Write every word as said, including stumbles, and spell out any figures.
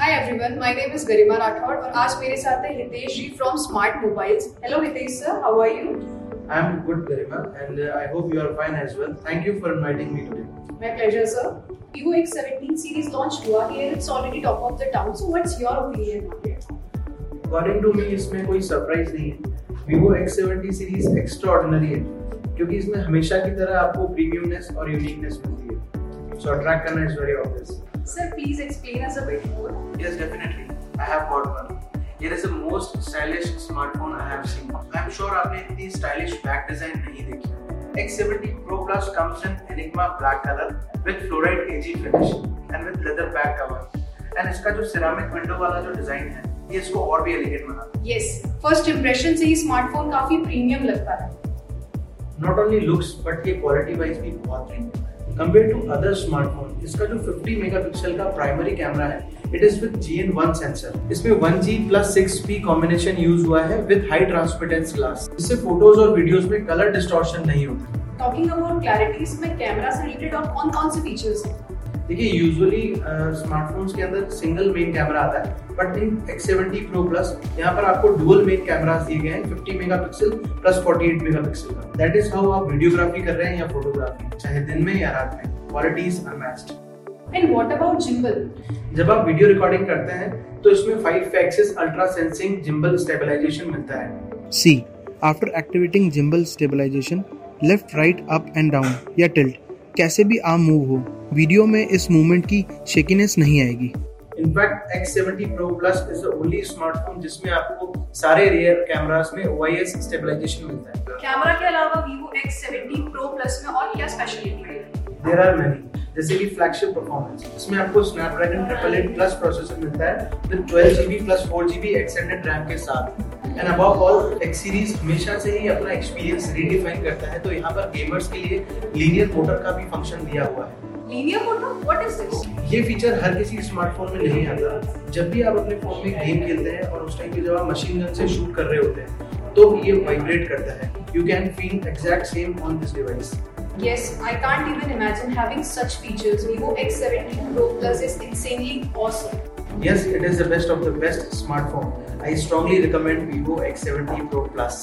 Hi everyone, my name is Garima Rathore और आज मेरे साथ है Hitesh ji from Smart Mobiles. Hello Hitesh sir, how are you? I am good Garima and I hope you are fine as well. Thank you for inviting me today. My pleasure sir. Vivo X seventy series launch हुआ है, it's already top of the town, so what's your opinion on it? According to me इसमें कोई surprise नहीं है। Vivo X seventy series extraordinary है क्योंकि इसमें हमेशा की तरह आपको प्रीमियमनेस और यूनिकनेस मिलती है, सो अट्रैक्ट करना is very obvious. Sir, please explain us a bit more. Yes, definitely. I have got one. It is the most stylish smartphone I have seen. I am sure आपने इतनी stylish back design नहीं देखी। X seventy Pro Plus comes in Enigma black color with fluorite A G finish and with leather back cover. And इसका जो ceramic window वाला जो design है, ये इसको और भी elegant बनाता है। Yes, first impression से ही smartphone काफी premium लगता है। Not only looks but के quality wise भी बहुत premium है। Compared to other smartphone, इसका जो fifty मेगापिक्सल का प्राइमरी कैमरा है, it is with G N one sensor. इसमें one G plus six P combination use हुआ है with high transmittance glass, इससे फोटोज और वीडियोस में कलर डिस्टॉर्शन नहीं होता। Talking about clarity, इसमें कैमरा से रिलेटेड और कौन-कौन से फीचर्स हैं? देखिए, यूजुअली स्मार्टफोन्स के अंदर सिंगल मेन कैमरा आता है, but in X seventy Pro Plus यहाँ पर आपको डुअल मेन कैमरास दिए गए हैं, fifty megapixel plus forty-eight megapixel का। दैट इज हाउ आप वीडियोग्राफी कर रहे हैं या फोटोग्राफी, चाहे दिन में या रात में, quality is unmatched. And what about gimbal? जब आप वीडियो रिकॉर्डिंग करते हैं तो इसमें five axis ultra sensing gimbal stabilization मिलता है। See, after activating gimbal stabilization, left, right, up and down या tilt, कैसे भी आर्म मूव हो, वीडियो में इस मूवमेंट की shakiness नहीं आएगी। In fact X seventy Pro Plus is the only smartphone जिसमें आपको सारे रियर कैमरास में O I S स्टेबलाइजेशन मिलता है। कैमरा के अलावा Vivo X seventy Pro Plus में और क्या स्पेशलिटी है? There are many. जैसे कि फ्लैगशिप परफॉर्मेंस, इसमें आपको Snapdragon eight eight eight plus processor मिलता है with twelve G B plus four G B extended RAM के साथ। And above all, X series हमेशा से ही अपना एक्सपीरियंस रीडिफाइन करता है, तो यहाँ पर गेमर्स के लिए लीनियर मोटर का भी फंक्शन दिया हुआ है। Linear motor, what is this? ये फीचर हर किसी स्मार्टफोन में नहीं आता। जब भी आप अपने फोन में गेम खेलते हैं और उस टाइम पे जब आप मशीन गन से शूट कर रहे होते हैं तो ये वाइब्रेट करता है। You can feel exact same on this device. Yes, I can't even imagine having such features. Vivo X seventy Pro Plus is insanely awesome. Yes, it is the best of the best smartphone. I strongly recommend Vivo X seventy Pro Plus.